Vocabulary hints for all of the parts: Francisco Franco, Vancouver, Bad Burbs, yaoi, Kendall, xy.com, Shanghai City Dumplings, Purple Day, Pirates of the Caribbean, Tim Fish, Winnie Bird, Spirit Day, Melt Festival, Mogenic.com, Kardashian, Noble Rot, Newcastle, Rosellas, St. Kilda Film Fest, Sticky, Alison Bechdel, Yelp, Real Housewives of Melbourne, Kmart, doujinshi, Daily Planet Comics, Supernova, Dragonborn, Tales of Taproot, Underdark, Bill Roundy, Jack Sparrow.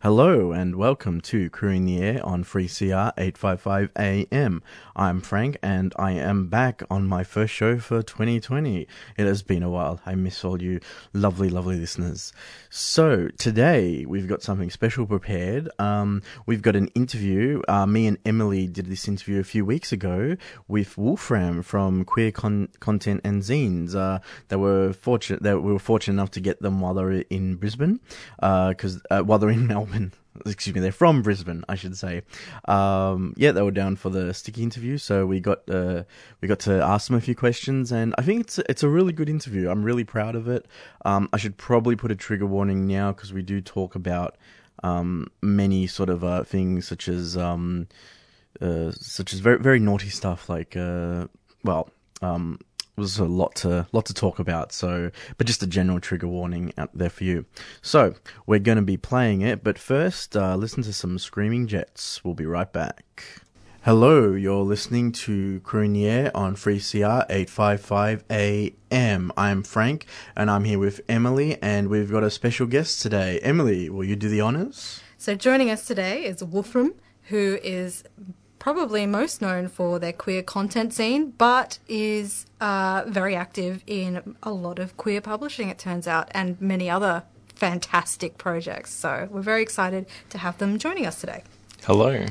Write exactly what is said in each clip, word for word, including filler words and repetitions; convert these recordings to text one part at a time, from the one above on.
Hello and welcome to Crewing the Air on FreeCR eight fifty-five A M. I'm Frank and I am back on my first show for twenty twenty. It has been a while. I miss all you lovely, lovely listeners. So today we've got something special prepared. Um, we've got an interview. Uh, me and Emily did this interview a few weeks ago with Wolfram from Queer Con- Content and Zines. Uh, they were fortunate. They, we were fortunate enough to get them while they were in Brisbane, because uh, uh, while they're in Melbourne. Excuse me, they're from Brisbane, I should say. Um, yeah, they were down for the Sticky interview, so we got uh, we got to ask them a few questions, and I think it's a, it's a really good interview. I'm really proud of it. Um, I should probably put a trigger warning now because we do talk about um, many sort of uh, things, such as um, uh, such as very very naughty stuff, like uh, well. Um, was a lot to lot to talk about, so but just a general trigger warning out there for you. So we're going to be playing it, but first uh, listen to some Screaming Jets. We'll be right back. Hello, you're listening to Crewing the Air on FreeCR eight fifty-five A M. I'm Frank and I'm here with Emily, and we've got a special guest today. Emily, will you do the honours? So joining us today is Wolfram, who is probably most known for their queer content scene, but is uh, very active in a lot of queer publishing, it turns out, and many other fantastic projects. So we're very excited to have them joining us today. Hello.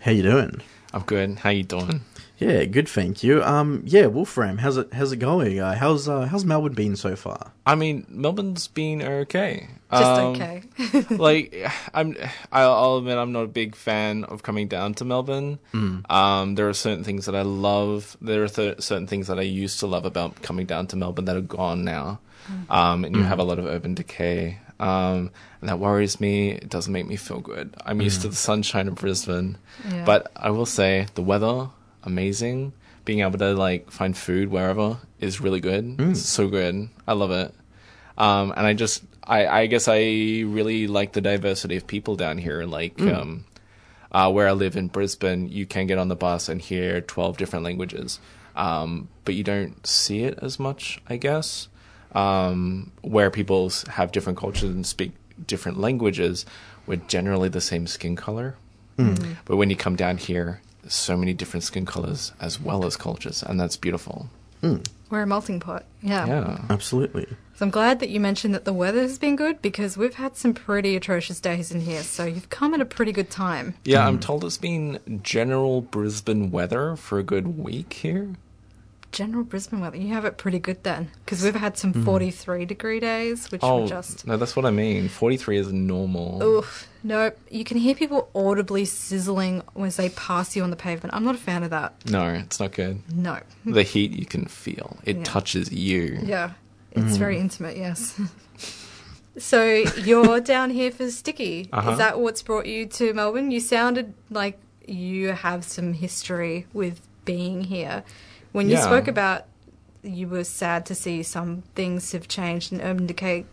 How you doing? I'm good. How you doing? Yeah, good, thank you. Um, yeah, Wolfram, how's it how's it going? Uh, how's uh, how's Melbourne been so far? I mean, Melbourne's been okay. Just um, okay. like I'm, I'll admit I'm not a big fan of coming down to Melbourne. Mm. Um, there are certain things that I love. There are th- certain things that I used to love about coming down to Melbourne that are gone now. Mm. Um, and you mm. have a lot of urban decay. Um, and that worries me. It doesn't make me feel good. I'm mm. used to the sunshine of Brisbane, yeah. But I will say the weather. Amazing. Being able to like find food wherever is really good. Mm. It's so good. I love it. Um, and I just, I, I guess I really like the diversity of people down here. Like mm. um, uh, where I live in Brisbane, you can get on the bus and hear twelve different languages, um, but you don't see it as much, I guess. Um, where people have different cultures and speak different languages, we're generally the same skin color. Mm. But when you come down here, so many different skin colors as well as cultures, and that's beautiful. Mm. We're a melting pot. Yeah. Yeah. Absolutely. So I'm glad that you mentioned that the weather's been good, because we've had some pretty atrocious days in here, so you've come at a pretty good time. Yeah, mm. I'm told it's been general Brisbane weather for a good week here. General Brisbane weather. You have it pretty good then, because we've had some forty-three mm. degree days, which oh, were just... no, that's what I mean. forty-three is normal. Oof. No, you can hear people audibly sizzling as they pass you on the pavement. I'm not a fan of that. No, it's not good. No. The heat you can feel. It yeah. touches you. Yeah. It's mm. very intimate, yes. So you're down here for Sticky. Uh-huh. Is that what's brought you to Melbourne? You sounded like you have some history with being here. When you yeah. spoke about you were sad to see some things have changed in urban decay,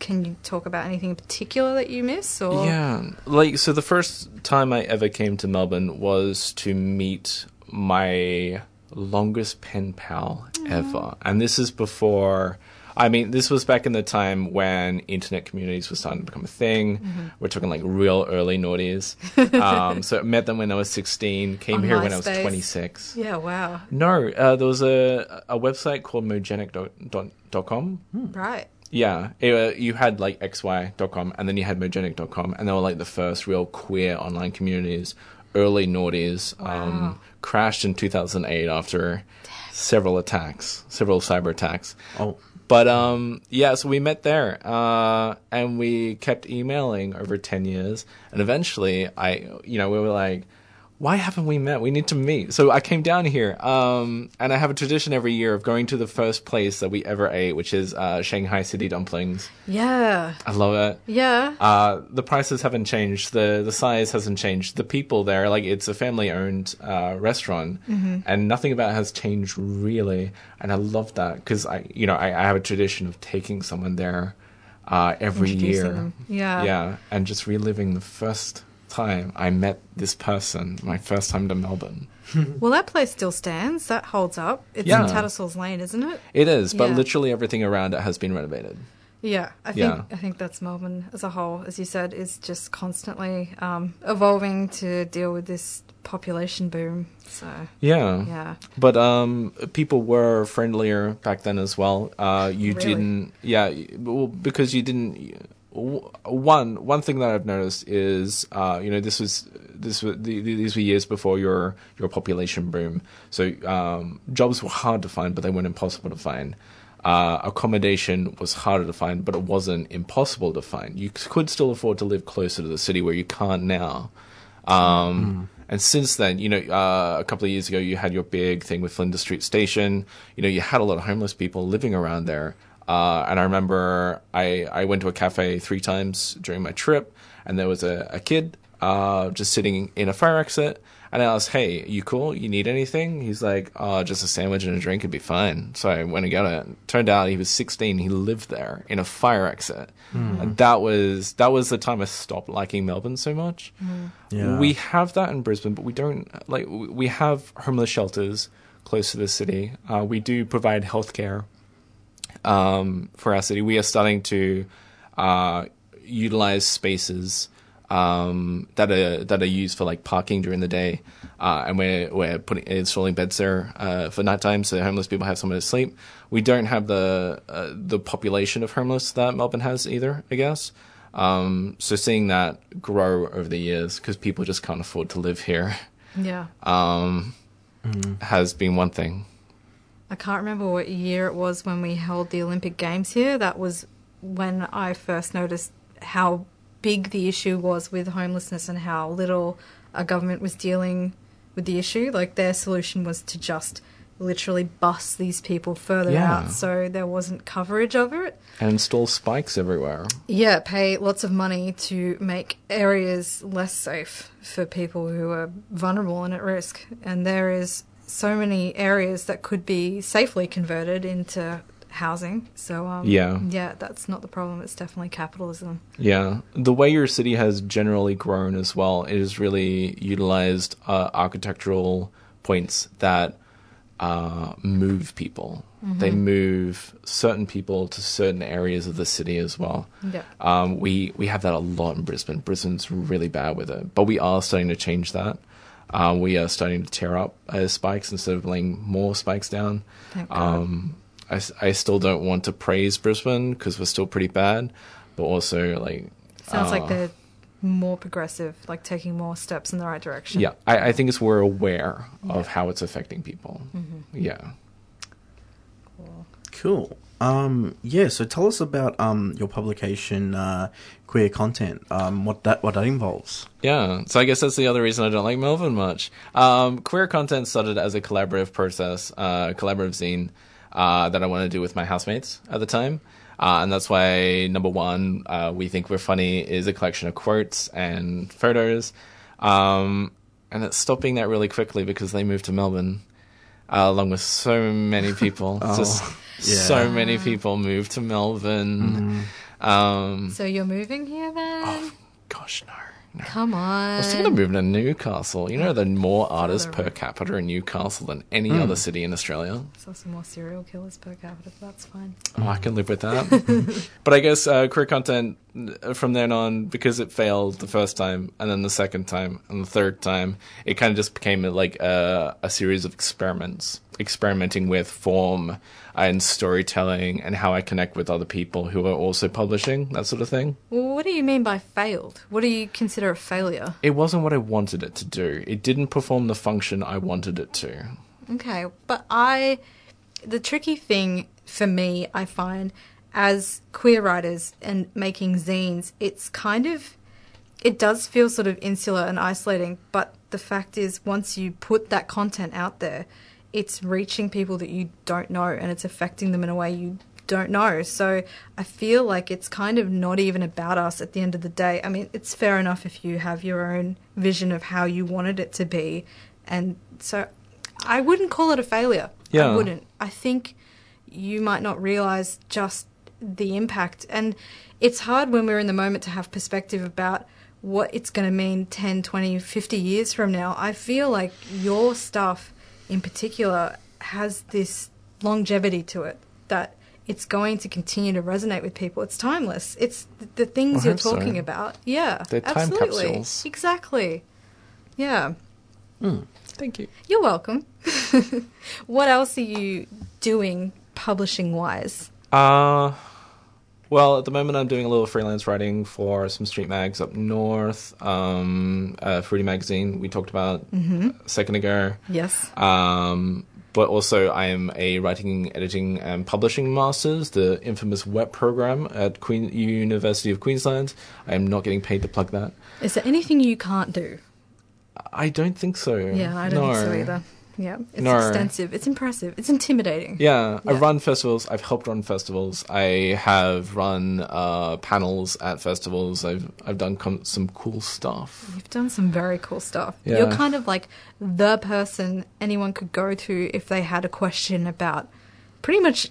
can you talk about anything in particular that you miss? Or? Yeah. Like, so the first time I ever came to Melbourne was to meet my longest pen pal mm. ever. And this is before... I mean, this was back in the time when internet communities were starting to become a thing. Mm-hmm. We're talking like real early noughties. Um, so I met them when I was sixteen, came on here when I was twenty-six. Yeah, wow. No, uh, there was a, a website called Mogenic dot com. Right. Yeah. It, uh, you had like x y dot com and then you had Mogenic dot com, and they were like the first real queer online communities, early noughties. Wow. Um, crashed in two thousand eight after Damn. several attacks, several cyber attacks. Oh. But, um, yeah, so we met there, uh, and we kept emailing over ten years. And eventually I, you know, we were like, why haven't we met? We need to meet. So I came down here, um, and I have a tradition every year of going to the first place that we ever ate, which is, uh, Shanghai City Dumplings. Yeah. I love it. Yeah. Uh, the prices haven't changed. The, the size hasn't changed. The people there, like, it's a family owned, uh, restaurant, mm-hmm. and nothing about it has changed really. And I love that because I, you know, I, I have a tradition of taking someone there, uh, every year. Introducing them. Yeah. Yeah. And just reliving the first time I met this person, my first time to Melbourne. Well, that place still stands. That holds up. It's yeah. in Tattersall's Lane, isn't it? It is, but yeah. literally everything around it has been renovated. Yeah, I think yeah. I think that's Melbourne as a whole, as you said, is just constantly um, evolving to deal with this population boom. So yeah, yeah. But um, people were friendlier back then as well. Uh, you really? didn't, yeah, well, because you didn't. One one thing that I've noticed is, uh, you know, this was this was, these were years before your your population boom. So um, jobs were hard to find, but they weren't impossible to find. Uh, accommodation was harder to find, but it wasn't impossible to find. You could still afford to live closer to the city where you can't now. Um, mm. And since then, you know, uh, a couple of years ago, you had your big thing with Flinders Street Station. You know, you had a lot of homeless people living around there. Uh, and I remember I, I went to a cafe three times during my trip, and there was a, a kid uh, just sitting in a fire exit. And I asked, hey, you cool? You need anything? He's like, oh, just a sandwich and a drink would be fine. So I went and got it. Turned out he was sixteen. He lived there in a fire exit. Mm. And that was that was the time I stopped liking Melbourne so much. Mm. Yeah. We have that in Brisbane, but we don't – like we have homeless shelters close to the city. Uh, we do provide healthcare um, for our city. We are starting to uh, utilize spaces – Um, that are that are used for like parking during the day, uh, and we're we're putting installing beds there uh, for nighttime, so homeless people have somewhere to sleep. We don't have the uh, the population of homeless that Melbourne has either, I guess. Um, so seeing that grow over the years because people just can't afford to live here, yeah, um, mm. has been one thing. I can't remember what year it was when we held the Olympic Games here. That was when I first noticed how big the issue was with homelessness and how little our government was dealing with the issue. Like, their solution was to just literally bus these people further yeah. out so there wasn't coverage of it. And install spikes everywhere. Yeah, pay lots of money to make areas less safe for people who are vulnerable and at risk. And there is so many areas that could be safely converted into housing, so um yeah yeah that's not the problem. It's definitely capitalism. Yeah the way your city has generally grown as well, it has really utilized uh, architectural points that uh move people. Mm-hmm. They move certain people to certain areas of the city as well. Yeah um we we have that a lot in Brisbane. Brisbane's really bad with it, but we are starting to change that. Uh, we are starting to tear up uh, spikes instead of laying more spikes down. Thank God. um I, I still don't want to praise Brisbane because we're still pretty bad, but also like sounds uh, like they're more progressive, like taking more steps in the right direction. Yeah, I, I think it's we're aware yeah. of how it's affecting people. Mm-hmm. Yeah. Cool. Cool. Um, yeah. So tell us about um, your publication, uh, Queer Content. Um, what that what that involves. Yeah. So I guess that's the other reason I don't like Melbourne much. Um, Queer Content started as a collaborative process, uh, collaborative zine. Uh, that I want to do with my housemates at the time. Uh, and that's why, number one, uh, We Think We're Funny is a collection of quotes and photos. Um, and it's stopping that really quickly because they moved to Melbourne, uh, along with so many people. oh, Just yeah. So many people moved to Melbourne. Mm-hmm. Um, so you're moving here then? Oh, gosh, no. No. Come on. I was thinking of moving to Newcastle. You know, there are more artists oh, per capita in Newcastle than any mm. other city in Australia. So some more serial killers per capita, but that's fine. Oh, I can live with that. But I guess uh, Queer Content, from then on, because it failed the first time, and then the second time, and the third time, it kind of just became like a, a series of experiments, experimenting with form and storytelling and how I connect with other people who are also publishing, that sort of thing. Well, what do you mean by failed? What do you consider a failure? It wasn't what I wanted it to do. It didn't perform the function I wanted it to. Okay, but I... The tricky thing for me, I find, as queer writers and making zines, it's kind of... It does feel sort of insular and isolating, but the fact is once you put that content out there, it's reaching people that you don't know and it's affecting them in a way you don't know. So I feel like it's kind of not even about us at the end of the day. I mean, it's fair enough if you have your own vision of how you wanted it to be. And so I wouldn't call it a failure. Yeah. I wouldn't. I think you might not realise just the impact. And it's hard when we're in the moment to have perspective about what it's going to mean ten, twenty, fifty years from now. I feel like your stuff in particular has this longevity to it, that it's going to continue to resonate with people. It's timeless. It's the things you're talking so. about. Yeah, they're time absolutely. capsules. Exactly. Yeah. Mm, thank you. You're welcome. What else are you doing publishing-wise? Uh, well, at the moment I'm doing a little freelance writing for some street mags up north. Um, uh, Fruity Magazine, we talked about mm-hmm. a second ago. Yes. Um, but also I am a writing, editing and publishing master's, the infamous W E P program at Queen- University of Queensland. I am not getting paid to plug that. Is there anything you can't do? I don't think so. Yeah, I don't no. think so either. Yeah, it's no. extensive. It's impressive. It's intimidating. Yeah, yeah, I've run festivals. I've helped run festivals. I have run uh, panels at festivals. I've I've done com- some cool stuff. You've done some very cool stuff. Yeah. You're kind of like the person anyone could go to if they had a question about pretty much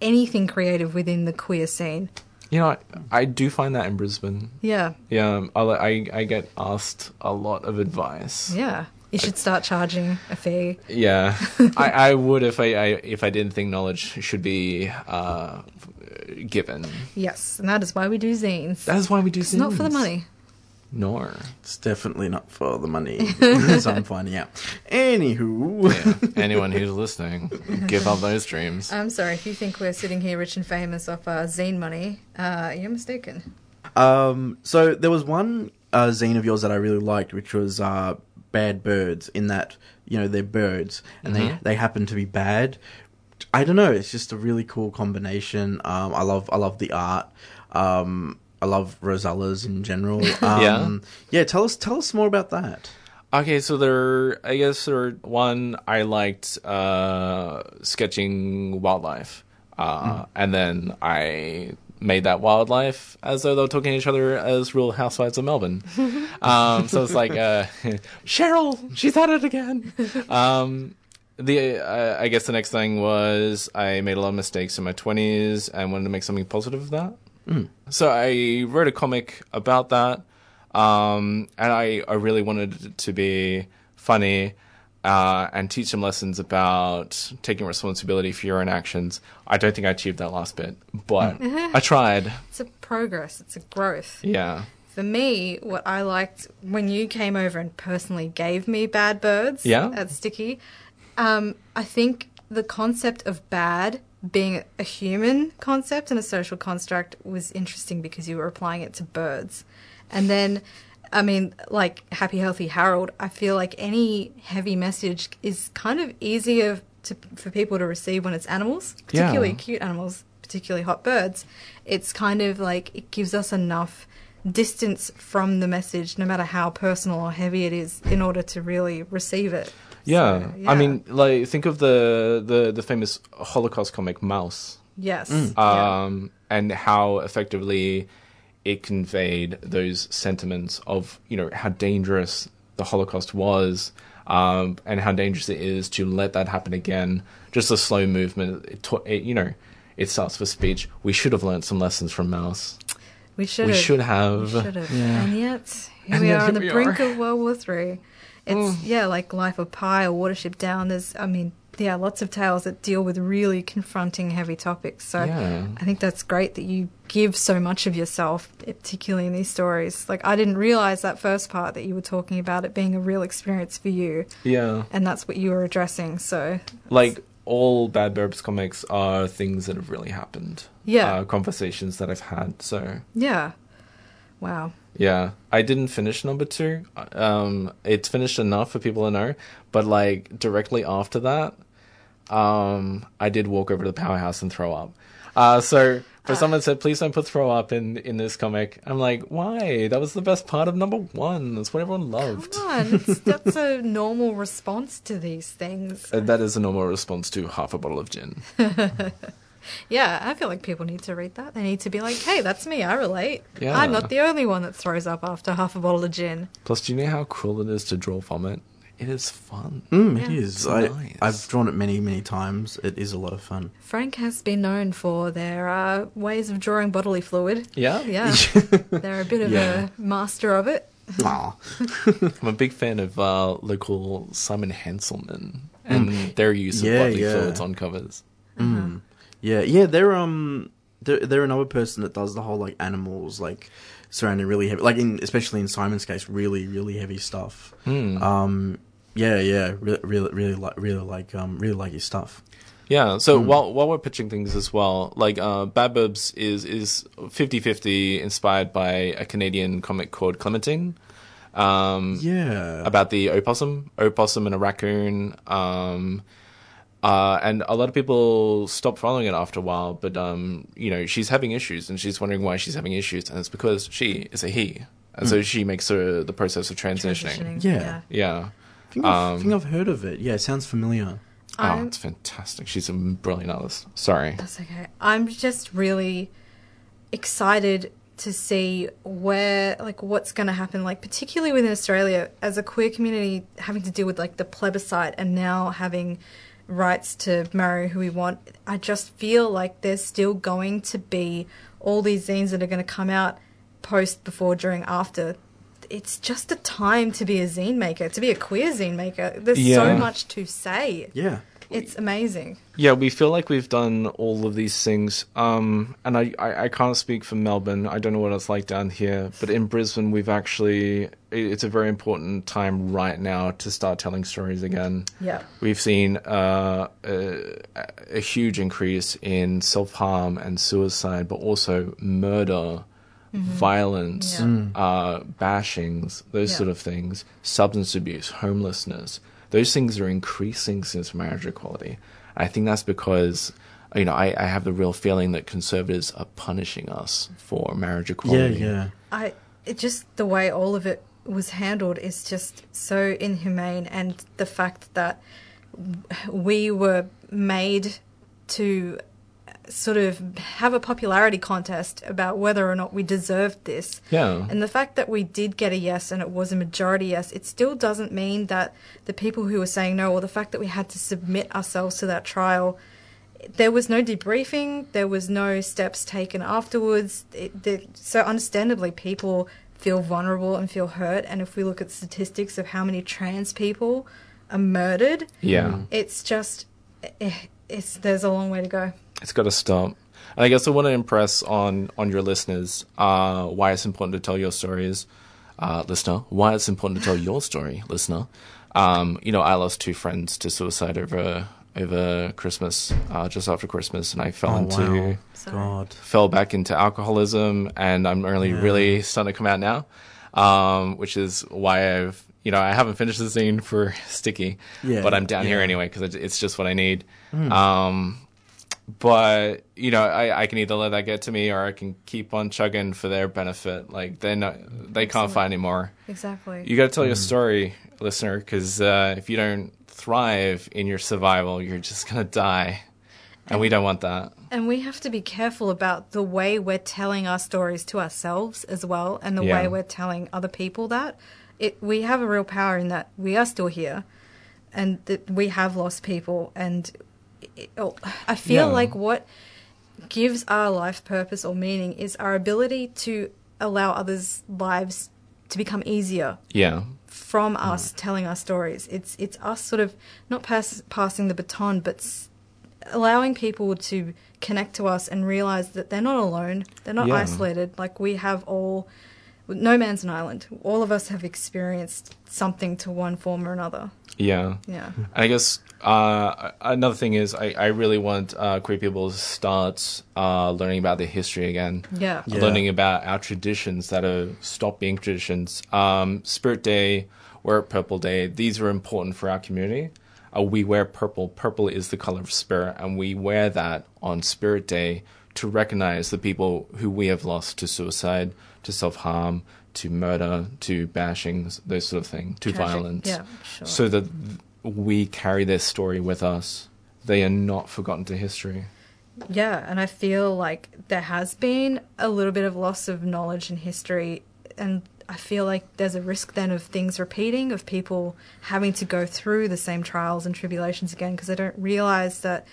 anything creative within the queer scene. You know, I, I do find that in Brisbane. Yeah. Yeah, I, I, I get asked a lot of advice. Yeah. You should start charging a fee. Yeah, I, I would if I, I if I didn't think knowledge should be uh, given. Yes, and that is why we do zines. That is why we do it's zines. It's not for the money. No. It's definitely not for the money, as I'm finding out. Anywho. Yeah, anyone who's listening, give up those dreams. I'm sorry, if you think we're sitting here rich and famous off our zine money, uh, you're mistaken. Um, so there was one uh, zine of yours that I really liked, which was... Uh, Bad Birds, in that, you know, they're birds and mm-hmm. they they happen to be bad. I don't know, it's just a really cool combination. um I love I love the art. um I love Rosellas in general. um yeah. yeah tell us tell us more about that. Okay, so there I guess there one I liked uh sketching wildlife, uh mm. and then I made that wildlife as though they were talking to each other as Real Housewives of Melbourne. Um, so it's like, uh, Cheryl, she's at it again. Um, the uh, I guess the next thing was I made a lot of mistakes in my twenties and wanted to make something positive of that. Mm. So I wrote a comic about that, um, and I, I really wanted it to be funny. Uh, and teach them lessons about taking responsibility for your own actions. I don't think I achieved that last bit, but I tried. It's a progress. It's a growth. Yeah. For me, what I liked when you came over and personally gave me Bad Birds yeah. at Sticky, um, I think the concept of bad being a human concept and a social construct was interesting because you were applying it to birds. And then... I mean, like Happy Healthy Harold, I feel like any heavy message is kind of easier to, for people to receive when it's animals, particularly yeah. cute animals, particularly hot birds. It's kind of like it gives us enough distance from the message, no matter how personal or heavy it is, in order to really receive it. Yeah. So, yeah. I mean, like think of the, the, the famous Holocaust comic Maus. Yes. Mm. Um, yeah. And how effectively... it conveyed those sentiments of, you know, how dangerous the Holocaust was, um, and how dangerous it is to let that happen again. Just a slow movement. It, it, you know, it starts with speech. We should have learned some lessons from Maus. We should have. We should have. We should have. Yeah. And yet, here and we yet are here on the brink are. of World War Three. It's, mm. yeah, like Life of Pi or Watership Down. There's, I mean... yeah, lots of tales that deal with really confronting heavy topics. So yeah. I think that's great that you give so much of yourself, particularly in these stories. Like, I didn't realise that first part that you were talking about it being a real experience for you. Yeah. And that's what you were addressing, so... like, all Bad Burbs comics are things that have really happened. Yeah. Uh, conversations that I've had, so... yeah. Wow. Yeah. I didn't finish number two. Um, it's finished enough for people to know, but, like, directly after that, um I did walk over to the powerhouse and throw up. Uh so for uh, someone said, please don't put throw up in in this comic. I'm like, why? That was the best part of number one. That's what everyone loved. Come on. It's, that's a normal response to these things. Uh, that is a normal response to half a bottle of gin. Yeah, I feel like people need to read that. They need to be like, hey, that's me, I relate. Yeah. I'm not the only one that throws up after half a bottle of gin. Plus, do you know how cruel it is to draw vomit? It is fun. Mm, yeah. It is. I, nice. I've drawn it many, many times. It is a lot of fun. Frank has been known for their uh, ways of drawing bodily fluid. Yeah? Yeah. They're a bit of yeah. a master of it. Aww. I'm a big fan of uh, local Simon Hanselman and mm. their use of yeah, bodily yeah. fluids on covers. Mm. Uh-huh. Yeah, yeah. They're um, they're, they're another person that does the whole like animals like surrounding really heavy, like in especially in Simon's case, really really heavy stuff. Mm. Um, yeah, yeah. Really, really, really like really like um, really like his stuff. Yeah. So mm. while while we're pitching things as well, like uh, Bad Burbs is is fifty-fifty inspired by a Canadian comic called Clementine. Um, yeah. About the opossum, opossum and a raccoon. Um. Uh, and a lot of people stopped following it after a while, but, um, you know, she's having issues and she's wondering why she's having issues. And it's because she is a he. And mm. so she makes her the process of transitioning. transitioning. Yeah. Yeah. I think, um, I think I've heard of it. Yeah, it sounds familiar. I'm, oh, it's fantastic. She's a brilliant artist. Sorry. That's okay. I'm just really excited to see where, like, what's going to happen, like, particularly within Australia, as a queer community having to deal with, like, the plebiscite and now having rights to marry who we want. I just feel like there's still going to be all these zines that are going to come out post, before, during, after. It's just a time to be a zine maker, to be a queer zine maker. There's yeah. so much to say. Yeah. It's amazing. Yeah, we feel like we've done all of these things. Um, and I, I, I can't speak for Melbourne. I don't know what it's like down here. But in Brisbane, we've actually... It's a very important time right now to start telling stories again. Yeah. We've seen uh, a, a huge increase in self-harm and suicide, but also murder, mm-hmm. violence, yeah. mm. uh, bashings, those yeah. sort of things, substance abuse, homelessness. Those things are increasing since marriage equality. I think that's because, you know, I, I have the real feeling that conservatives are punishing us for marriage equality. Yeah, yeah. I it just the way all of it was handled is just so inhumane, and the fact that we were made to sort of have a popularity contest about whether or not we deserved this. Yeah. And the fact that we did get a yes and it was a majority yes, it still doesn't mean that the people who were saying no, or the fact that we had to submit ourselves to that trial, there was no debriefing, there was no steps taken afterwards. It, it, so understandably, people feel vulnerable and feel hurt. And if we look at statistics of how many trans people are murdered, yeah, it's just, it, it's there's a long way to go. It's got to stop. And I guess I want to impress on, on your listeners uh, why it's important to tell your stories, uh, listener. Why it's important to tell your story, listener. Um, you know, I lost two friends to suicide over over Christmas, uh, just after Christmas, and I fell oh, into, wow. God. fell back into alcoholism, and I'm really, yeah. really starting to come out now, um, which is why I've, you know, I haven't finished the zine for Sticky, yeah, but I'm down yeah. here anyway because it's just what I need. Mm. Um But, you know, I, I can either let that get to me, or I can keep on chugging for their benefit. Like, they're not, they can't Excellent. Find any more. Exactly. You got to tell mm. your story, listener, because uh, if you don't thrive in your survival, you're just going to die. And, and we don't want that. And we have to be careful about the way we're telling our stories to ourselves as well, and the yeah. way we're telling other people that. It, we have a real power in that we are still here, and that we have lost people, and... I feel yeah. like what gives our life purpose or meaning is our ability to allow others' lives to become easier. Yeah. From us mm. telling our stories, it's it's us sort of not pass, passing the baton, but s- allowing people to connect to us and realize that they're not alone, they're not yeah. isolated. Like we have all, no man's an island. All of us have experienced something to one form or another. Yeah. Yeah. I guess. Uh, another thing is I, I really want uh, queer people to start uh, learning about their history again. Yeah. yeah. Learning about our traditions that have stopped being traditions. Um, Spirit Day, Wear It Purple Day, these are important for our community. Uh, we wear purple. Purple is the color of spirit, and we wear that on Spirit Day to recognize the people who we have lost to suicide, to self-harm, to murder, to bashings, those sort of things, to Tragic. Violence. Yeah, sure. So that... Th- we carry their story with us. They are not forgotten to history. Yeah, and I feel like there has been a little bit of loss of knowledge and history, and I feel like there's a risk then of things repeating, of people having to go through the same trials and tribulations again because they don't realise that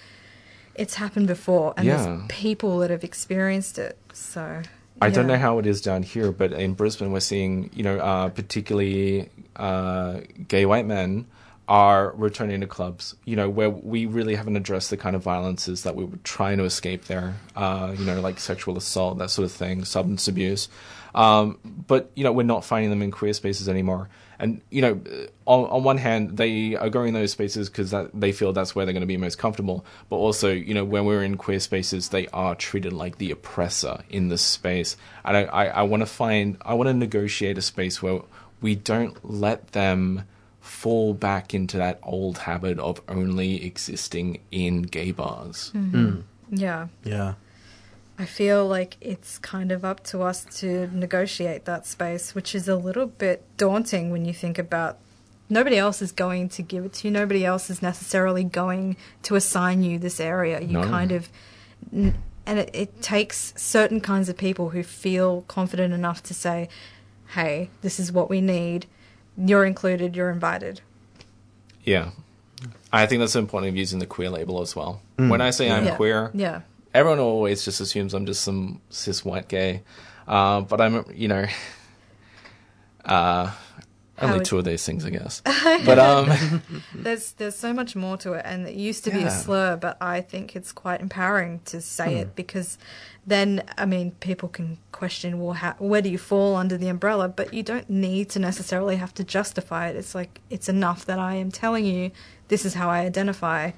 it's happened before and yeah. there's people that have experienced it. So yeah. I don't know how it is down here, but in Brisbane we're seeing, you know, uh, particularly uh, gay white men are returning to clubs, you know, where we really haven't addressed the kind of violences that we were trying to escape there, uh, you know, like sexual assault, that sort of thing, substance abuse. Um, but, you know, we're not finding them in queer spaces anymore. And, you know, on, on one hand, they are going in those spaces because they feel that's where they're going to be most comfortable. But also, you know, when we're in queer spaces, they are treated like the oppressor in this space. And I, I, I want to find, I want to negotiate a space where we don't let them fall back into that old habit of only existing in gay bars. Mm-hmm. Mm. Yeah. Yeah. I feel like it's kind of up to us to negotiate that space, which is a little bit daunting when you think about nobody else is going to give it to you. Nobody else is necessarily going to assign you this area. You no. kind of... And it, it takes certain kinds of people who feel confident enough to say, hey, this is what we need. You're included, you're invited. Yeah. I think that's important of using the queer label as well. Mm. When I say I'm yeah. queer, yeah. everyone always just assumes I'm just some cis white gay. Uh, but I'm, you know, uh, only would... two of these things, I guess. But um, There's there's so much more to it, and it used to be yeah. a slur, but I think it's quite empowering to say mm. it because then, I mean, people can question, well, how, where do you fall under the umbrella? But you don't need to necessarily have to justify it. It's like, it's enough that I am telling you this is how I identify,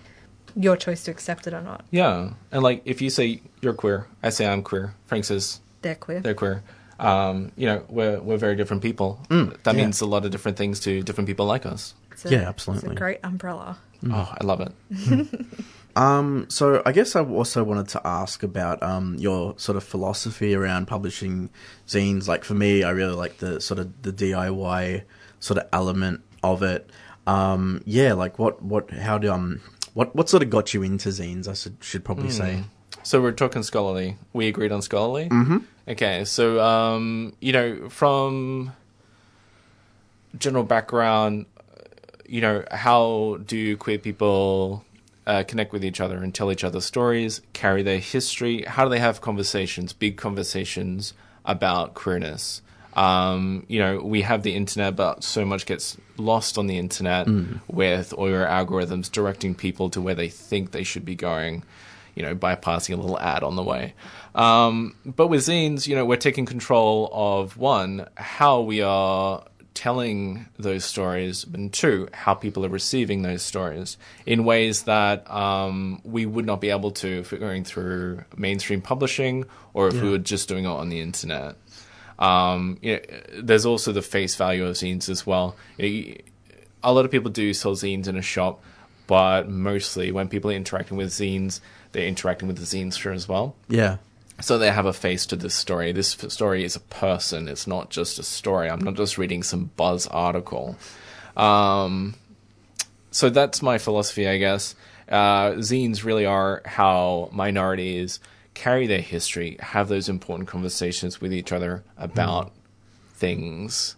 your choice to accept it or not. Yeah. And, like, if you say you're queer, I say I'm queer. Frank says... They're queer. They're queer. Um, you know, we're we're very different people. Mm, that yeah. means a lot of different things to different people like us. A, yeah, absolutely. It's a great umbrella. Mm. Oh, I love it. Mm. Um, so I guess I also wanted to ask about um, your sort of philosophy around publishing zines. Like for me, I really like the sort of the D I Y sort of element of it. Um, yeah, like what what how do um what what sort of got you into zines? I should, should probably mm. say. So we're talking scholarly. We agreed on scholarly. Mm-hmm. Okay, so um, you know from general background, you know how do queer people Uh, connect with each other and tell each other stories, carry their history? How do they have conversations, big conversations about queerness? Um, you know, we have the internet, but so much gets lost on the internet mm. with all your algorithms directing people to where they think they should be going, you know, bypassing a little ad on the way. Um, but with zines, you know, we're taking control of, one, how we are telling those stories, and two, how people are receiving those stories in ways that um, we would not be able to if we're going through mainstream publishing or if yeah. we were just doing it on the internet. Um, you know, there's also the face value of zines as well. You know, a lot of people do sell zines in a shop, but mostly when people are interacting with zines, they're interacting with the zinester as well. Yeah. So they have a face to this story. This story is a person. It's not just a story. I'm not just reading some buzz article. Um, so that's my philosophy, I guess. Uh, zines really are how minorities carry their history, have those important conversations with each other about mm. things,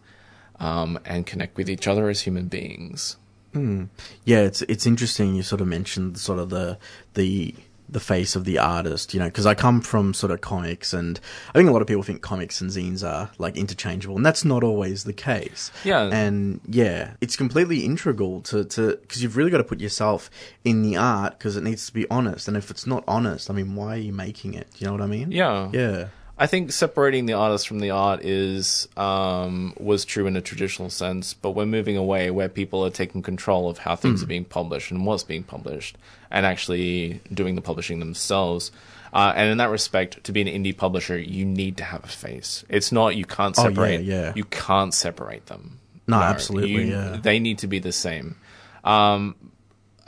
um, and connect with each other as human beings. Mm. Yeah, it's it's interesting. You sort of mentioned sort of the the... the face of the artist, you know, because I come from sort of comics, and I think a lot of people think comics and zines are like interchangeable, and that's not always the case. Yeah. And yeah, it's completely integral to, to, because you've really got to put yourself in the art because it needs to be honest. And if it's not honest, I mean, why are you making it? Do you know what I mean? Yeah. Yeah. I think separating the artist from the art is um, was true in a traditional sense, but we're moving away where people are taking control of how things mm. are being published and what's being published and actually doing the publishing themselves. Uh, and in that respect, to be an indie publisher, you need to have a face. It's not you can't separate. Oh, yeah, yeah. You can't separate them. No, no absolutely. You, yeah. They need to be the same. Um,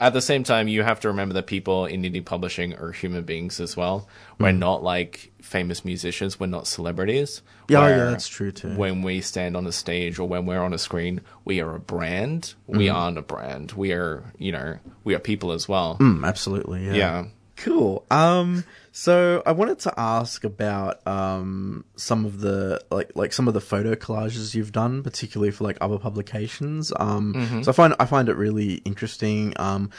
at the same time, you have to remember that people in indie publishing are human beings as well. We're mm. not like famous musicians. We're not celebrities. Yeah, oh, yeah, that's true too. When we stand on a stage or when we're on a screen, we are a brand. Mm. We aren't a brand. We are, you know, we are people as well. Mm, absolutely. Yeah. yeah. Cool. Um, so I wanted to ask about um some of the like like some of the photo collages you've done, particularly for like other publications. Um, mm-hmm. so I find I find it really interesting. Um,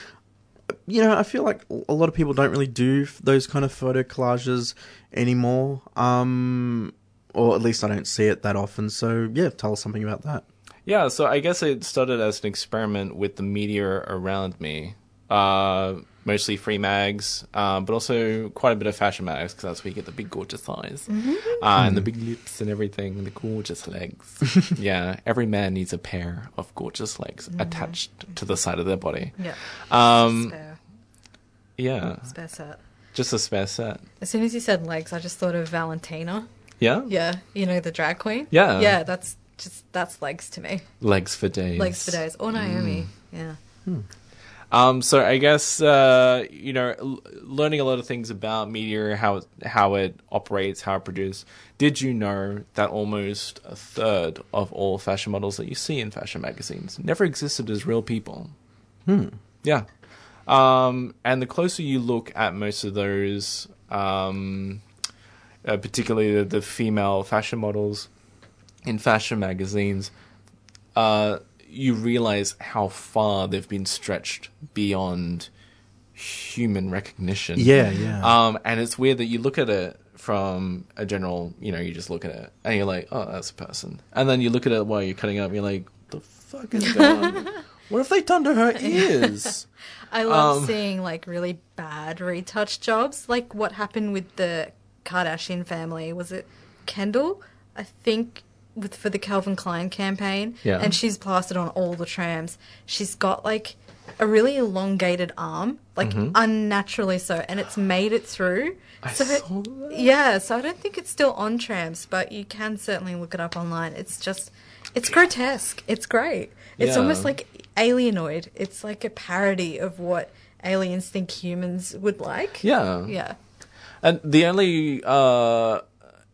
you know, I feel like a lot of people don't really do those kind of photo collages anymore. Um, or at least I don't see it that often. So yeah, tell us something about that. Yeah. So I guess it started as an experiment with the media around me. Uh. Mostly free mags, um, but also quite a bit of fashion mags, because that's where you get the big gorgeous eyes, mm-hmm. uh, and the big lips and everything, and the gorgeous legs. Yeah, every man needs a pair of gorgeous legs mm-hmm. attached to the side of their body. Yeah. Um, spare. Yeah. Spare set. Just a spare set. As soon as you said legs, I just thought of Valentina. Yeah? Yeah. You know, the drag queen? Yeah. Yeah, that's just, that's legs to me. Legs for days. Legs for days. Or Naomi. Mm. Yeah. Hmm. Um, so I guess, uh, you know, l- learning a lot of things about media, how it, how it operates, how it produces. Did you know that almost a third of all fashion models that you see in fashion magazines never existed as real people? Hmm. Yeah. Um, and the closer you look at most of those, um, uh, particularly the, the female fashion models in fashion magazines, uh, you realize how far they've been stretched beyond human recognition. Yeah, yeah. Um, and it's weird that you look at it from a general, you know, you just look at it and you're like, oh, that's a person. And then you look at it while you're cutting up and you're like, the fuck is going on? What have they done to her ears? I love um, seeing, like, really bad retouch jobs. Like, what happened with the Kardashian family? Was it Kendall? I think... With, for the Calvin Klein campaign, yeah. And she's plastered on all the trams. She's got, like, a really elongated arm, like, mm-hmm. unnaturally so, and it's made it through. I so saw it, that. Yeah, so I don't think it's still on trams, but you can certainly look it up online. It's just, it's grotesque. It's great. It's yeah. almost like Alienoid. It's like a parody of what aliens think humans would like. Yeah. Yeah. And the only... Uh...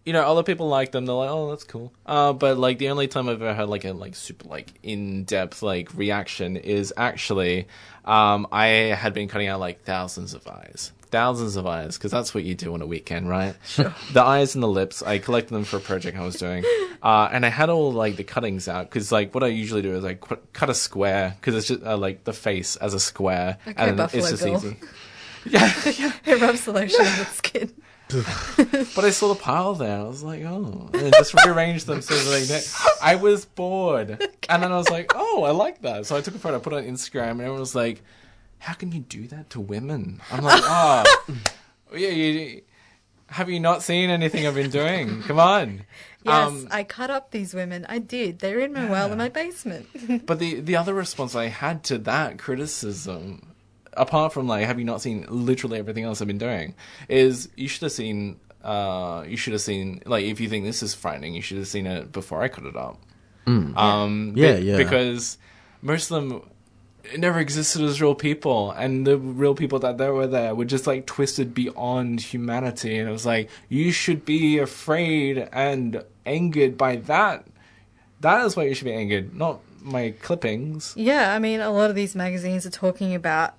You know, other people like them. They're like, oh, that's cool. Uh, but, like, the only time I've ever had, like, a, like, super, like, in-depth, like, reaction is actually um, I had been cutting out, like, thousands of eyes. Thousands of eyes, because that's what you do on a weekend, right? Sure. The eyes and the lips, I collected them for a project I was doing. Uh, and I had all, like, the cuttings out, because, like, what I usually do is I qu- cut a square, because it's just, uh, like, the face as a square. Okay, and Buffalo it's just Bill. Easy. Yeah, yeah. It rubs the lotion on the skin. But I saw the pile there. I was like, oh, and I just rearranged them so that like, I was bored, and then I was like, oh, I like that. So I took a photo, I put it on Instagram, and everyone was like, how can you do that to women? I'm like, oh, yeah, you, have you not seen anything I've been doing? Come on. Yes, um, I cut up these women. I did. They're in my yeah. well in my basement. But the the other response I had to that criticism, apart from, like, have you not seen literally everything else I've been doing, is you should have seen, uh, you should have seen, like, if you think this is frightening, you should have seen it before I cut it up. Mm, um, yeah, be- yeah. Because most of them never existed as real people, and the real people that there were there were just, like, twisted beyond humanity, and it was like, you should be afraid and angered by that. That is why you should be angered, not my clippings. Yeah, I mean, a lot of these magazines are talking about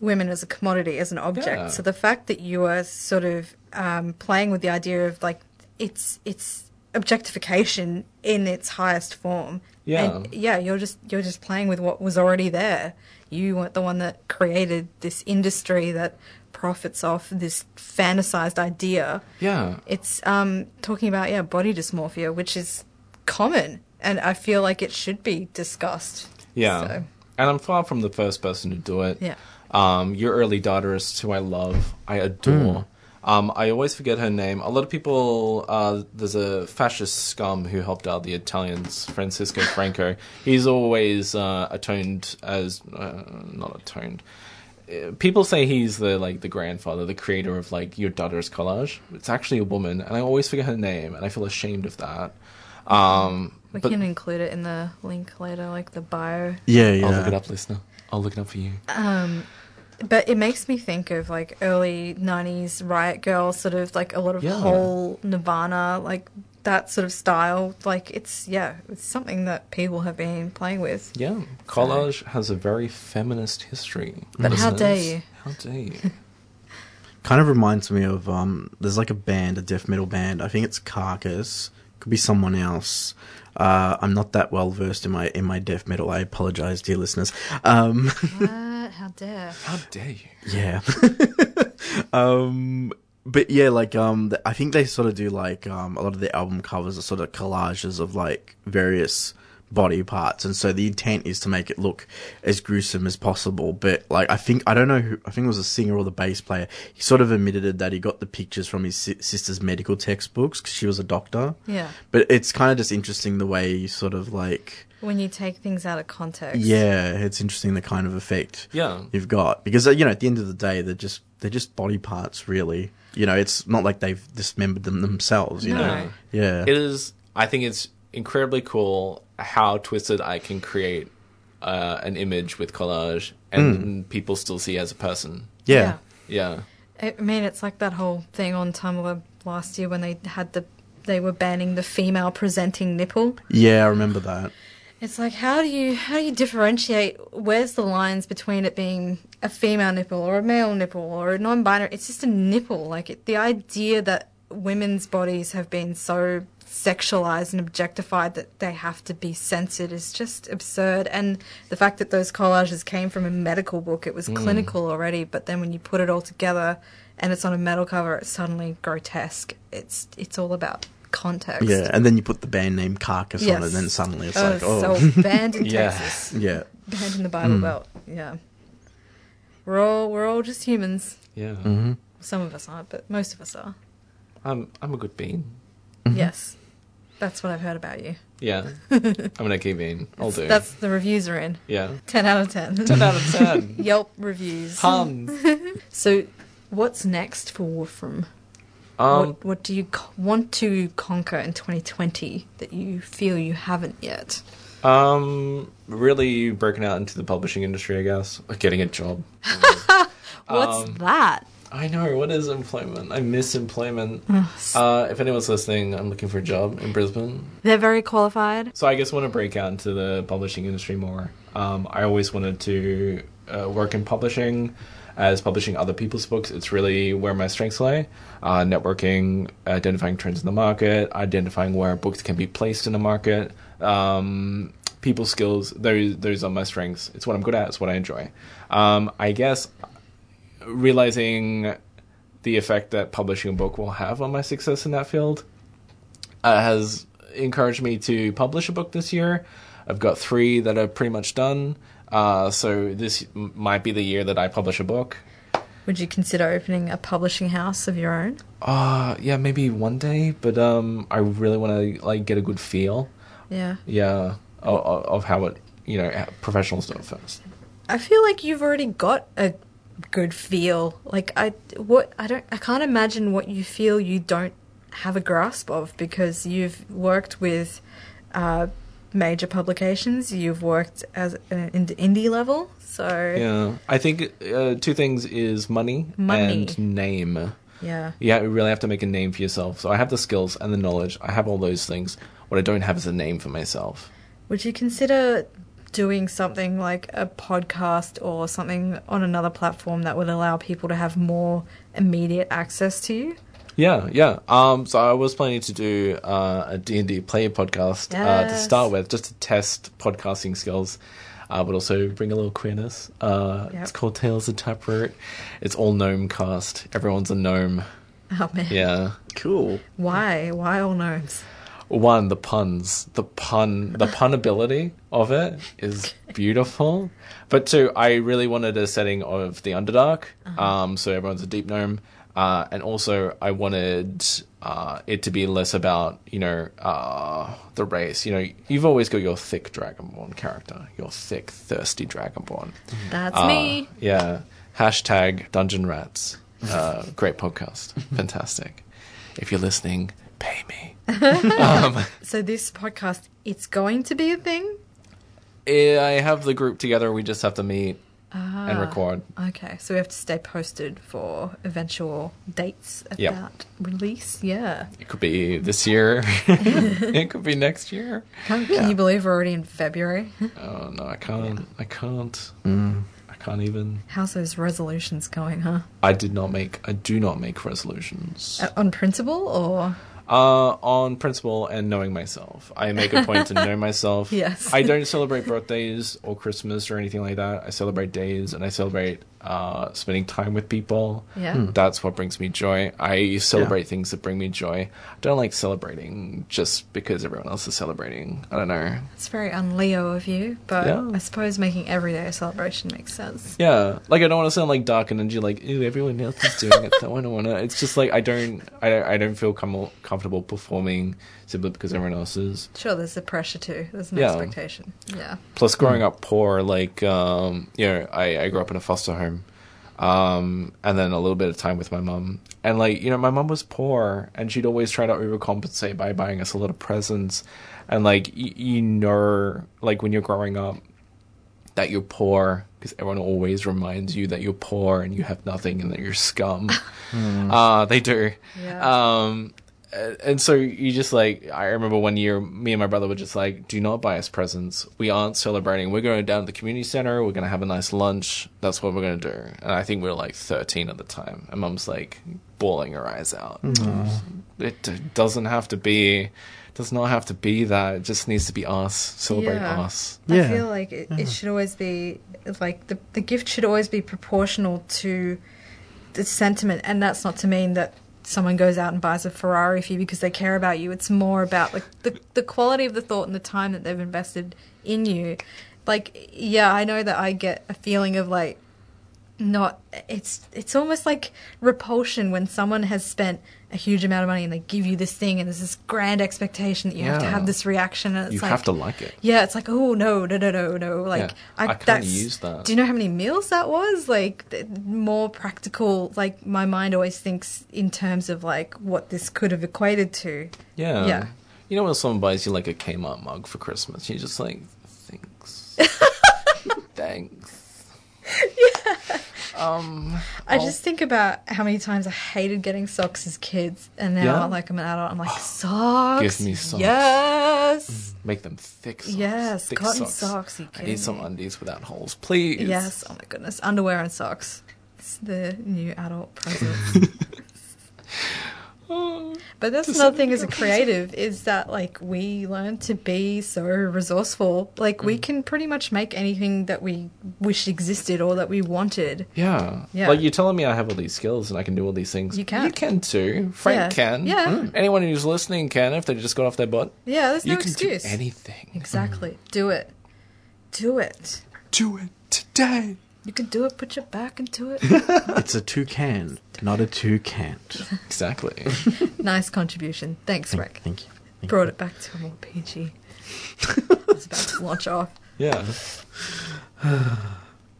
women as a commodity, as an object. Yeah. So the fact that you are sort of um, playing with the idea of, like, it's it's objectification in its highest form. Yeah, and, yeah. You're just you're just playing with what was already there. You weren't the one that created this industry that profits off this fantasized idea. Yeah, it's um, talking about yeah body dysmorphia, which is common, and I feel like it should be discussed. Yeah, so. And I'm far from the first person to do it. Yeah. Um, your early daughters, who I love, I adore. Mm. Um, I always forget her name. A lot of people, uh, there's a fascist scum who helped out the Italians, Francisco Franco. He's always uh, atoned as, uh, not atoned. People say he's the like the grandfather, the creator of like your daughter's collage. It's actually a woman, and I always forget her name, and I feel ashamed of that. Um, we but, can include it in the link later, like the bio. Yeah, yeah. I'll look it up, listener. I'll look it up for you. Um, but it makes me think of, like, early nineties Riot Girl, sort of, like, a lot of yeah. whole Nirvana, like, that sort of style. Like, it's, yeah, it's something that people have been playing with. Yeah. Collage so. has a very feminist history. But listeners. How dare you? How dare you? kind of reminds me of, um, there's like a band, a death metal band. I think it's Carcass. Could be someone else. Uh, I'm not that well versed in my in my death metal. I apologise, dear listeners. Um, what? How dare? How dare you? Yeah. um, but yeah, like um, I think they sort of do like um, a lot of the album covers are sort of collages of like various body parts, and so the intent is to make it look as gruesome as possible. But like, I think I don't know who, I think it was a singer or the bass player, he sort of admitted that he got the pictures from his si- sister's medical textbooks because she was a doctor. Yeah, but it's kind of just interesting the way you sort of like, when you take things out of context. Yeah, it's interesting the kind of effect yeah. you've got, because you know at the end of the day they're just they're just body parts, really. You know, it's not like they've dismembered them themselves. You no. know, yeah, it is. I think it's incredibly cool how Twisted I can create uh, an image with collage and mm. people still see as a person. Yeah. Yeah. yeah. I mean, it's like that whole thing on Tumblr last year when they had the, they were banning the female presenting nipple. Yeah, I remember that. It's like, how do you, how do you differentiate where's the lines between it being a female nipple or a male nipple or a non-binary? It's just a nipple. Like it, the idea that women's bodies have been so sexualized and objectified that they have to be censored is just absurd. And the fact that those collages came from a medical book, it was mm. clinical already, but then when you put it all together and it's on a metal cover, it's suddenly grotesque. It's it's all about context. Yeah, and then you put the band name Carcass yes. on it, and then suddenly it's oh, like, oh. So banned in yeah. Texas. Yeah. Banned in the Bible mm. Belt. Yeah. We're all, we're all just humans. Yeah. Mm-hmm. Some of us aren't, but most of us are. I'm, I'm a good bean. Mm-hmm. Yes. That's what I've heard about you. Yeah. I'm an icky bean. I'll do. That's the reviews are in. Yeah. ten out of ten ten out of ten Yelp reviews. Hum. So what's next for Wolfram? Um, what, what do you co- want to conquer in twenty twenty that you feel you haven't yet? Um, really breaking out into the publishing industry, I guess. Like getting a job. What's um, that? I know, what is employment? I miss employment. Uh, if anyone's listening, I'm looking for a job in Brisbane. They're very qualified. So I guess I want to break out into the publishing industry more. Um, I always wanted to uh, work in publishing, as publishing other people's books. It's really where my strengths lie. Uh, networking, identifying trends in the market, identifying where books can be placed in the market, um, people skills, those, those are my strengths. It's what I'm good at, it's what I enjoy. Um, I guess... realizing the effect that publishing a book will have on my success in that field uh, has encouraged me to publish a book this year. I've got three that are pretty much done. Uh, so this m- might be the year that I publish a book. Would you consider opening a publishing house of your own? Uh, yeah, maybe one day, but um, I really want to like get a good feel. Yeah. Yeah, of, of how it, you know, professionals do it first. I feel like you've already got a good feel. Like I what I don't I can't imagine what you feel you don't have a grasp of, because you've worked with uh major publications, you've worked as an in indie level, so yeah. I think uh, two things is money, money and name. Yeah. Yeah, you really have to make a name for yourself. So I have the skills and the knowledge. I have all those things. What I don't have is a name for myself. Would you consider doing something like a podcast or something on another platform that would allow people to have more immediate access to you? Yeah, yeah. Um, so I was planning to do uh, a D and D player podcast yes. uh, to start with, just to test podcasting skills, uh, but also bring a little queerness. Uh, yep. It's called Tales of Taproot. It's all gnome cast. Everyone's a gnome. Oh, man. Yeah. Cool. Why? Why all gnomes? One, the puns, the pun, the punability of it is beautiful. But two, I really wanted a setting of the Underdark, uh-huh. um, so everyone's a deep gnome, uh, and also I wanted uh, it to be less about, you know, uh, the race. You know, you've always got your thick Dragonborn character, your thick, thirsty Dragonborn. That's uh, me. Yeah. Hashtag Dungeon Rats. Uh, great podcast. Fantastic. If you're listening, pay me. um, so this podcast, it's going to be a thing? I have the group together. We just have to meet ah, and record. Okay, so we have to stay posted for eventual dates about yep. release. Yeah, it could be this year. It could be next year. Can yeah. you believe we're already in February? Oh no, I can't. Yeah. I can't. Mm. I can't even... How's those resolutions going, huh? I did not make... I do not make resolutions. Uh, on principle, or...? Uh, on principle and knowing myself. I make a point to know myself. Yes. I don't celebrate birthdays or Christmas or anything like that. I celebrate days, and I celebrate uh, spending time with people. Yeah. Mm. That's what brings me joy. I celebrate yeah. things that bring me joy. I don't like celebrating just because everyone else is celebrating. I don't know. It's very un-Leo of you, but yeah. I suppose making every day a celebration makes sense. Yeah. Like, I don't want to sound like dark and dingy, like, ew, everyone else is doing it, so I don't want to. It's just like, I don't, I don't, I don't feel comfortable. comfortable performing simply because everyone else is. Sure, there's a pressure too. There's no yeah. expectation. Yeah. Plus, growing up poor, like, um, you know, I, I grew up in a foster home, um, and then a little bit of time with my mum. And, like, you know, my mum was poor, and she'd always try to overcompensate by buying us a lot of presents. And, like, you, you know, like, when you're growing up, that you're poor, because everyone always reminds you that you're poor and you have nothing and that you're scum. mm. Uh, they do. Yeah. Um, And so you just, like, I remember one year, me and my brother were just like, do not buy us presents. We aren't celebrating. We're going down to the community center. We're going to have a nice lunch. That's what we're going to do. And I think we were, like, thirteen at the time. And Mum's, like, bawling her eyes out. Aww. It doesn't have to be... does not have to be that. It just needs to be us. Celebrate yeah. us. I yeah. feel like it, yeah. it should always be... Like, the, the gift should always be proportional to the sentiment. And that's not to mean that... someone goes out and buys a Ferrari for you because they care about you. It's more about like the the quality of the thought and the time that they've invested in you. Like, yeah, I know that I get a feeling of like not it's it's almost like repulsion when someone has spent a huge amount of money and they give you this thing and there's this grand expectation that you yeah. have to have this reaction, and it's you like, have to like it. Yeah, it's like, oh no, no, no, no, no. Like yeah, I, I can't use that. Do you know how many meals that was? Like th- more practical. Like my mind always thinks in terms of like what this could have equated to. Yeah, yeah. You know when someone buys you like a Kmart mug for Christmas, you're just like, thanks, thanks. Yeah. Um, I I'll... just think about how many times I hated getting socks as kids, and now yeah. like I'm an adult, I'm like, socks, give me socks, yes, make them thick socks, yes, thick cotton socks. socks you I need me. Some undies without holes, please. Yes, oh my goodness, underwear and socks. It's the new adult present. Oh, but that's another thing as a creative is that like we learn to be so resourceful. Like mm. we can pretty much make anything that we wish existed or that we wanted. Yeah. yeah. Like you're telling me I have all these skills and I can do all these things. You can. You can too. Frank yeah. can. Yeah. Mm. Anyone who's listening can if they just got off their butt. Yeah, there's no you excuse. You can do anything. Exactly. Mm. Do it. Do it. Do it today. You can do it. Put your back into it. It's a toucan, not a two can't. Exactly. Nice contribution. Thanks, thank, Rick. Thank you. Thank Brought you. It back to a more peachy. I was about to launch off. Yeah.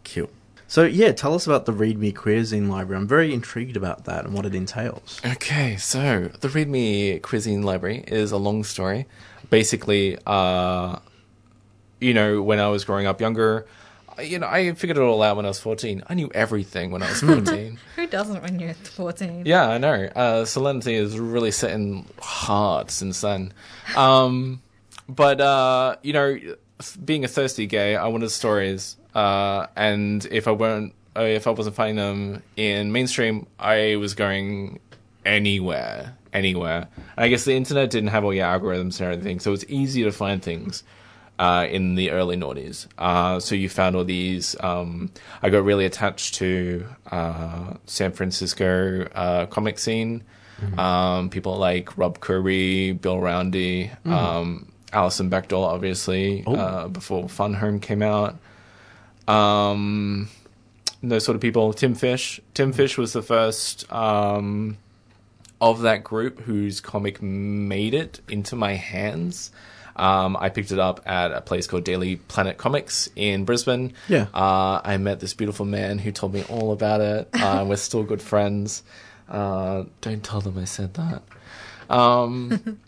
Cute. So, yeah, tell us about the Read Me Queerzine Library. I'm very intrigued about that and what it entails. Okay, so the Read Me Queerzine Library is a long story. Basically, uh, you know, when I was growing up younger... You know, I figured it all out when I was fourteen. I knew everything when I was fourteen. Who doesn't when you're fourteen? Yeah, I know. Uh, Solemnity is really set in hard since then. Um, but, uh, you know, being a thirsty gay, I wanted stories. Uh, and if I weren't, uh, if I wasn't finding them in mainstream, I was going anywhere, anywhere. And I guess the internet didn't have all your algorithms and everything, so it was easy to find things. Uh, in the early noughties. Uh, so you found all these, um, I got really attached to, uh, San Francisco, uh, comic scene. Mm-hmm. Um, people like Rob Curry, Bill Roundy, mm-hmm. um, Alison Bechdel, obviously, oh. uh, before Fun Home came out. Um, those sort of people. Tim Fish. Tim Fish was the first, um, of that group whose comic made it into my hands. Um, I picked it up at a place called Daily Planet Comics in Brisbane. Yeah. Uh, I met this beautiful man who told me all about it. Uh, we're still good friends. Uh, don't tell them I said that. Um,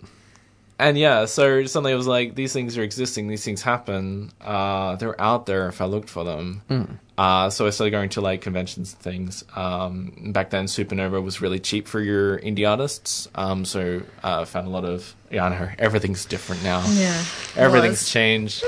and yeah, so suddenly I was like, these things are existing. These things happen. Uh, they're out there if I looked for them. Mm. Uh, so I started going to like conventions and things. Um, back then, Supernova was really cheap for your indie artists. Um, so I uh, found a lot of... Yeah, I know. Everything's different now. Yeah. Everything's changed.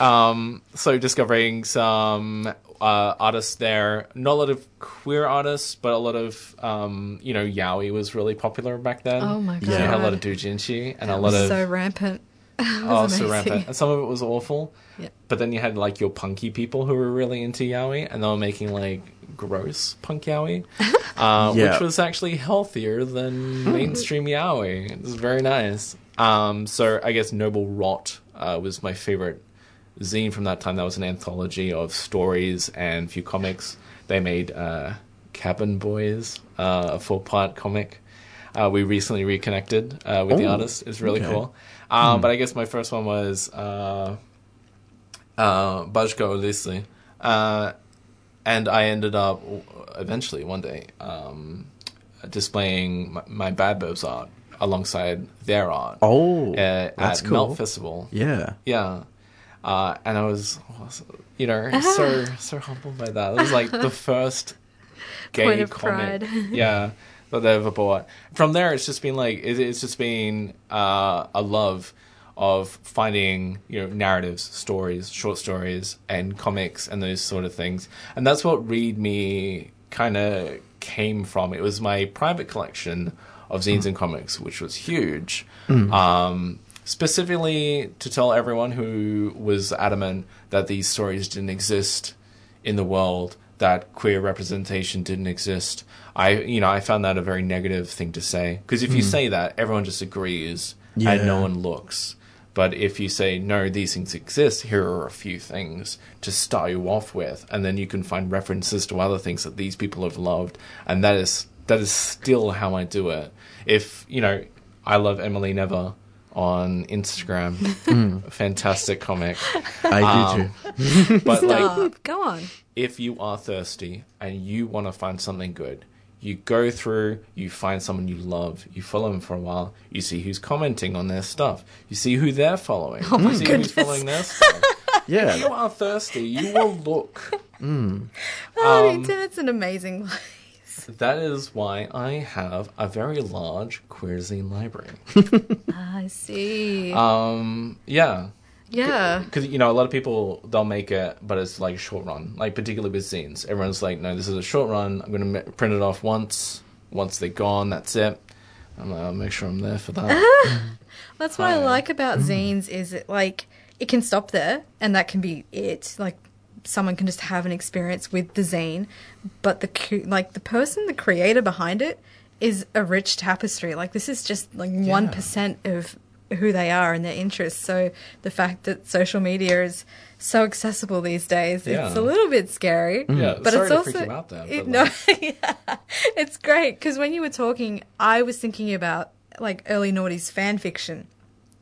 Um, so discovering some uh, artists there. Not a lot of queer artists, but a lot of, um, you know, yaoi was really popular back then. Oh, my God. Yeah. So you had a lot of doujinshi and that a lot was of... so rampant. Oh, amazing. So rampant. And some of it was awful. Yeah. But then you had, like, your punky people who were really into yaoi, and they were making, like, gross punk yaoi, uh, yeah. which was actually healthier than mainstream yaoi. It was very nice. Um, so I guess Noble Rot uh, was my favorite zine from that time. That was an anthology of stories and few comics. They made uh, Cabin Boys, uh, a four-part comic. Uh, we recently reconnected uh, with oh, the artist. It's really okay. cool. Um, mm. But I guess my first one was uh, uh, Bajko Olisli. Uh, and I ended up, eventually, one day, um, displaying my, my Bad Burbs art alongside their art. Oh, uh, that's at cool. Melt Festival. Yeah. Yeah. Uh, and I was, you know, ah. so so humbled by that. It was like the first gay Point of comic. Pride. Yeah. That they ever bought. From there, it's just been like it's just been uh, a love of finding, you know, narratives, stories, short stories, and comics, and those sort of things. And that's what Read Me kind of came from. It was my private collection of zines mm. and comics, which was huge. Mm. Um, specifically to tell everyone who was adamant that these stories didn't exist in the world, that queer representation didn't exist. I, you know, I found that a very negative thing to say. Because if you mm. say that, everyone just agrees yeah. and no one looks. But if you say, no, these things exist, here are a few things to start you off with, and then you can find references to other things that these people have loved. And that is that is still how I do it. If, you know, I love Emily Never on Instagram. Mm. Fantastic comic. I do too. Um, but Stop. Like, go on. If you are thirsty and you want to find something good, you go through, you find someone you love, you follow them for a while, you see who's commenting on their stuff, you see who they're following, oh my you see goodness. who's following their stuff. Yeah. If you are thirsty, you will look. Mm. Oh, um, it's an amazing place. That is why I have a very large queer zine library. I see. Um, yeah. Yeah. Because, you know, a lot of people, they'll make it, but it's like a short run, like particularly with zines. Everyone's like, no, this is a short run. I'm going to print it off once. Once they're gone, that's it. I'm like, I'll make sure I'm there for that. That's what uh, I like about zines is it, like, it can stop there and that can be it. Like, someone can just have an experience with the zine, but the like the person, the creator behind it is a rich tapestry. Like, this is just like yeah. one percent of who they are and their interests. So the fact that social media is so accessible these days, yeah. it's a little bit scary. Yeah, but sorry it's to also freak you out there, but it, like... no, yeah, it's great because when you were talking, I was thinking about like early noughties fan fiction.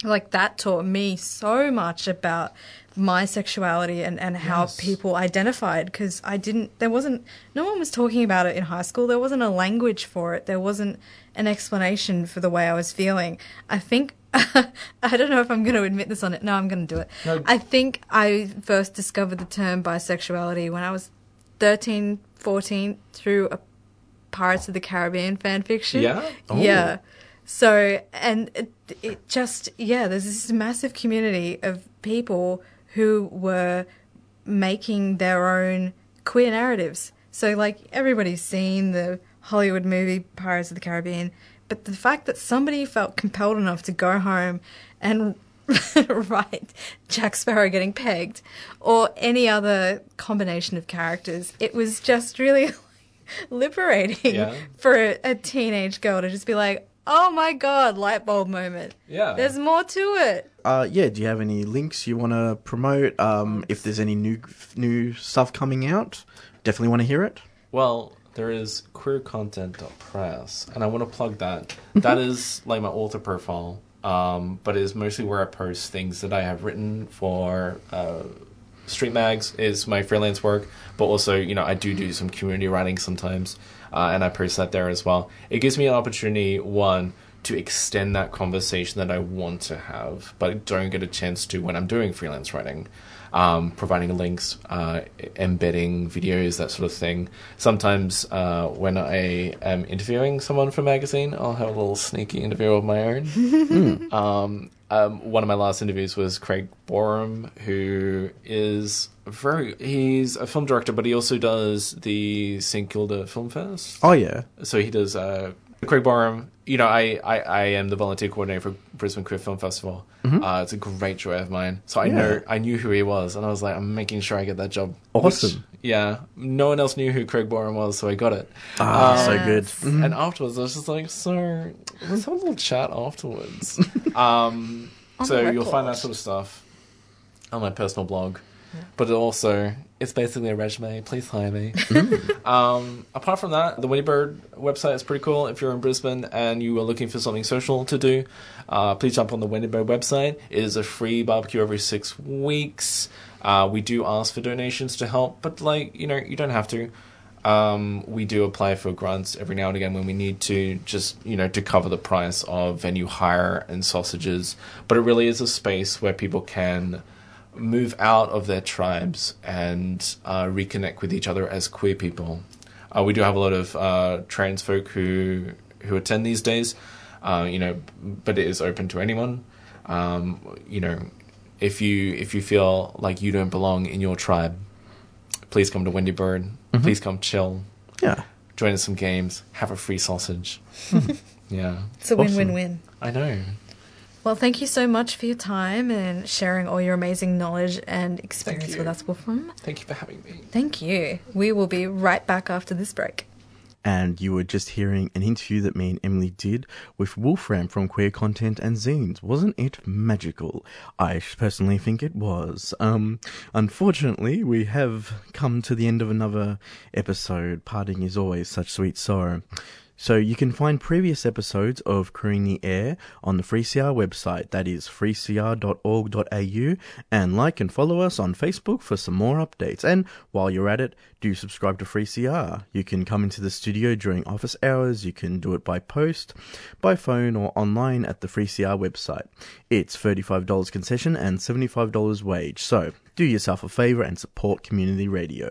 Like that taught me so much about my sexuality and, and how yes. people identified because I didn't, there wasn't, no one was talking about it in high school. There wasn't a language for it. There wasn't an explanation for the way I was feeling. I think, I don't know if I'm going to admit this on it. No, I'm going to do it. No. I think I first discovered the term bisexuality when I was thirteen, fourteen through a Pirates of the Caribbean fan fiction. Yeah? Oh. Yeah. So, and it, it just, yeah, there's this massive community of people who were making their own queer narratives. So, like, everybody's seen the Hollywood movie Pirates of the Caribbean, but the fact that somebody felt compelled enough to go home and write Jack Sparrow getting pegged or any other combination of characters, it was just really liberating yeah. for a, a teenage girl to just be like, oh, my God, light bulb moment. Yeah. There's more to it. Uh, yeah, do you have any links you want to promote? Um, if there's any new new stuff coming out, definitely want to hear it. Well... there is queer content dot press, and I want to plug that. That is like my author profile, um, but it is mostly where I post things that I have written for uh, street mags, is my freelance work, but also, you know, I do do some community writing sometimes, uh, and I post that there as well. It gives me an opportunity, one, to extend that conversation that I want to have, but I don't get a chance to when I'm doing freelance writing. Um, providing links, uh, embedding videos, that sort of thing. Sometimes uh, when I am interviewing someone for a magazine, I'll have a little sneaky interview of my own. mm. um, um, one of my last interviews was Craig Boreham, who is very. He's a film director, but he also does the Saint Kilda Film Fest. Oh yeah. So he does. Uh, Craig Boreham. You know, I, I, I am the volunteer coordinator for Brisbane Queer Film Festival. Mm-hmm. Uh, it's a great joy of mine. So I yeah. know I knew who he was, and I was like, I'm making sure I get that job. Awesome. Which, yeah. No one else knew who Craig Boreham was, so I got it. Ah, um, so good. Mm-hmm. And afterwards, I was just like, so let's have a little chat afterwards. um, so you'll find that sort of stuff on my personal blog. Yeah. But it also, it's basically a resume. Please hire me. um, apart from that, the Winnie Bird website is pretty cool. If you're in Brisbane and you are looking for something social to do, uh, please jump on the Winnie Bird website. It is a free barbecue every six weeks. Uh, we do ask for donations to help, but like you know, you don't have to. Um, we do apply for grants every now and again when we need to, just you know, to cover the price of venue hire and sausages. But it really is a space where people can move out of their tribes and uh, reconnect with each other as queer people. Uh, we do have a lot of uh, trans folk who who attend these days, uh, you know, but it is open to anyone. Um, you know, if you if you feel like you don't belong in your tribe, please come to Winnie Bird. Mm-hmm. Please come chill. Yeah, join us some games. Have a free sausage. Yeah, it's a win-win-win. Awesome. I know. Well, thank you so much for your time and sharing all your amazing knowledge and experience with us, Wolfram. Thank you for having me. Thank you. We will be right back after this break. And you were just hearing an interview that me and Emily did with Wolfram from Queer Content and Zines. Wasn't it magical? I personally think it was. Um, unfortunately, we have come to the end of another episode. Parting is always such sweet sorrow. So you can find previous episodes of Queer in the Air on the free C R website, that is free c r dot org dot a u, and like and follow us on Facebook for some more updates. And while you're at it, do subscribe to free C R. You can come into the studio during office hours, you can do it by post, by phone, or online at the free C R website. It's thirty-five dollars concession and seventy-five dollars wage, so do yourself a favour and support community radio.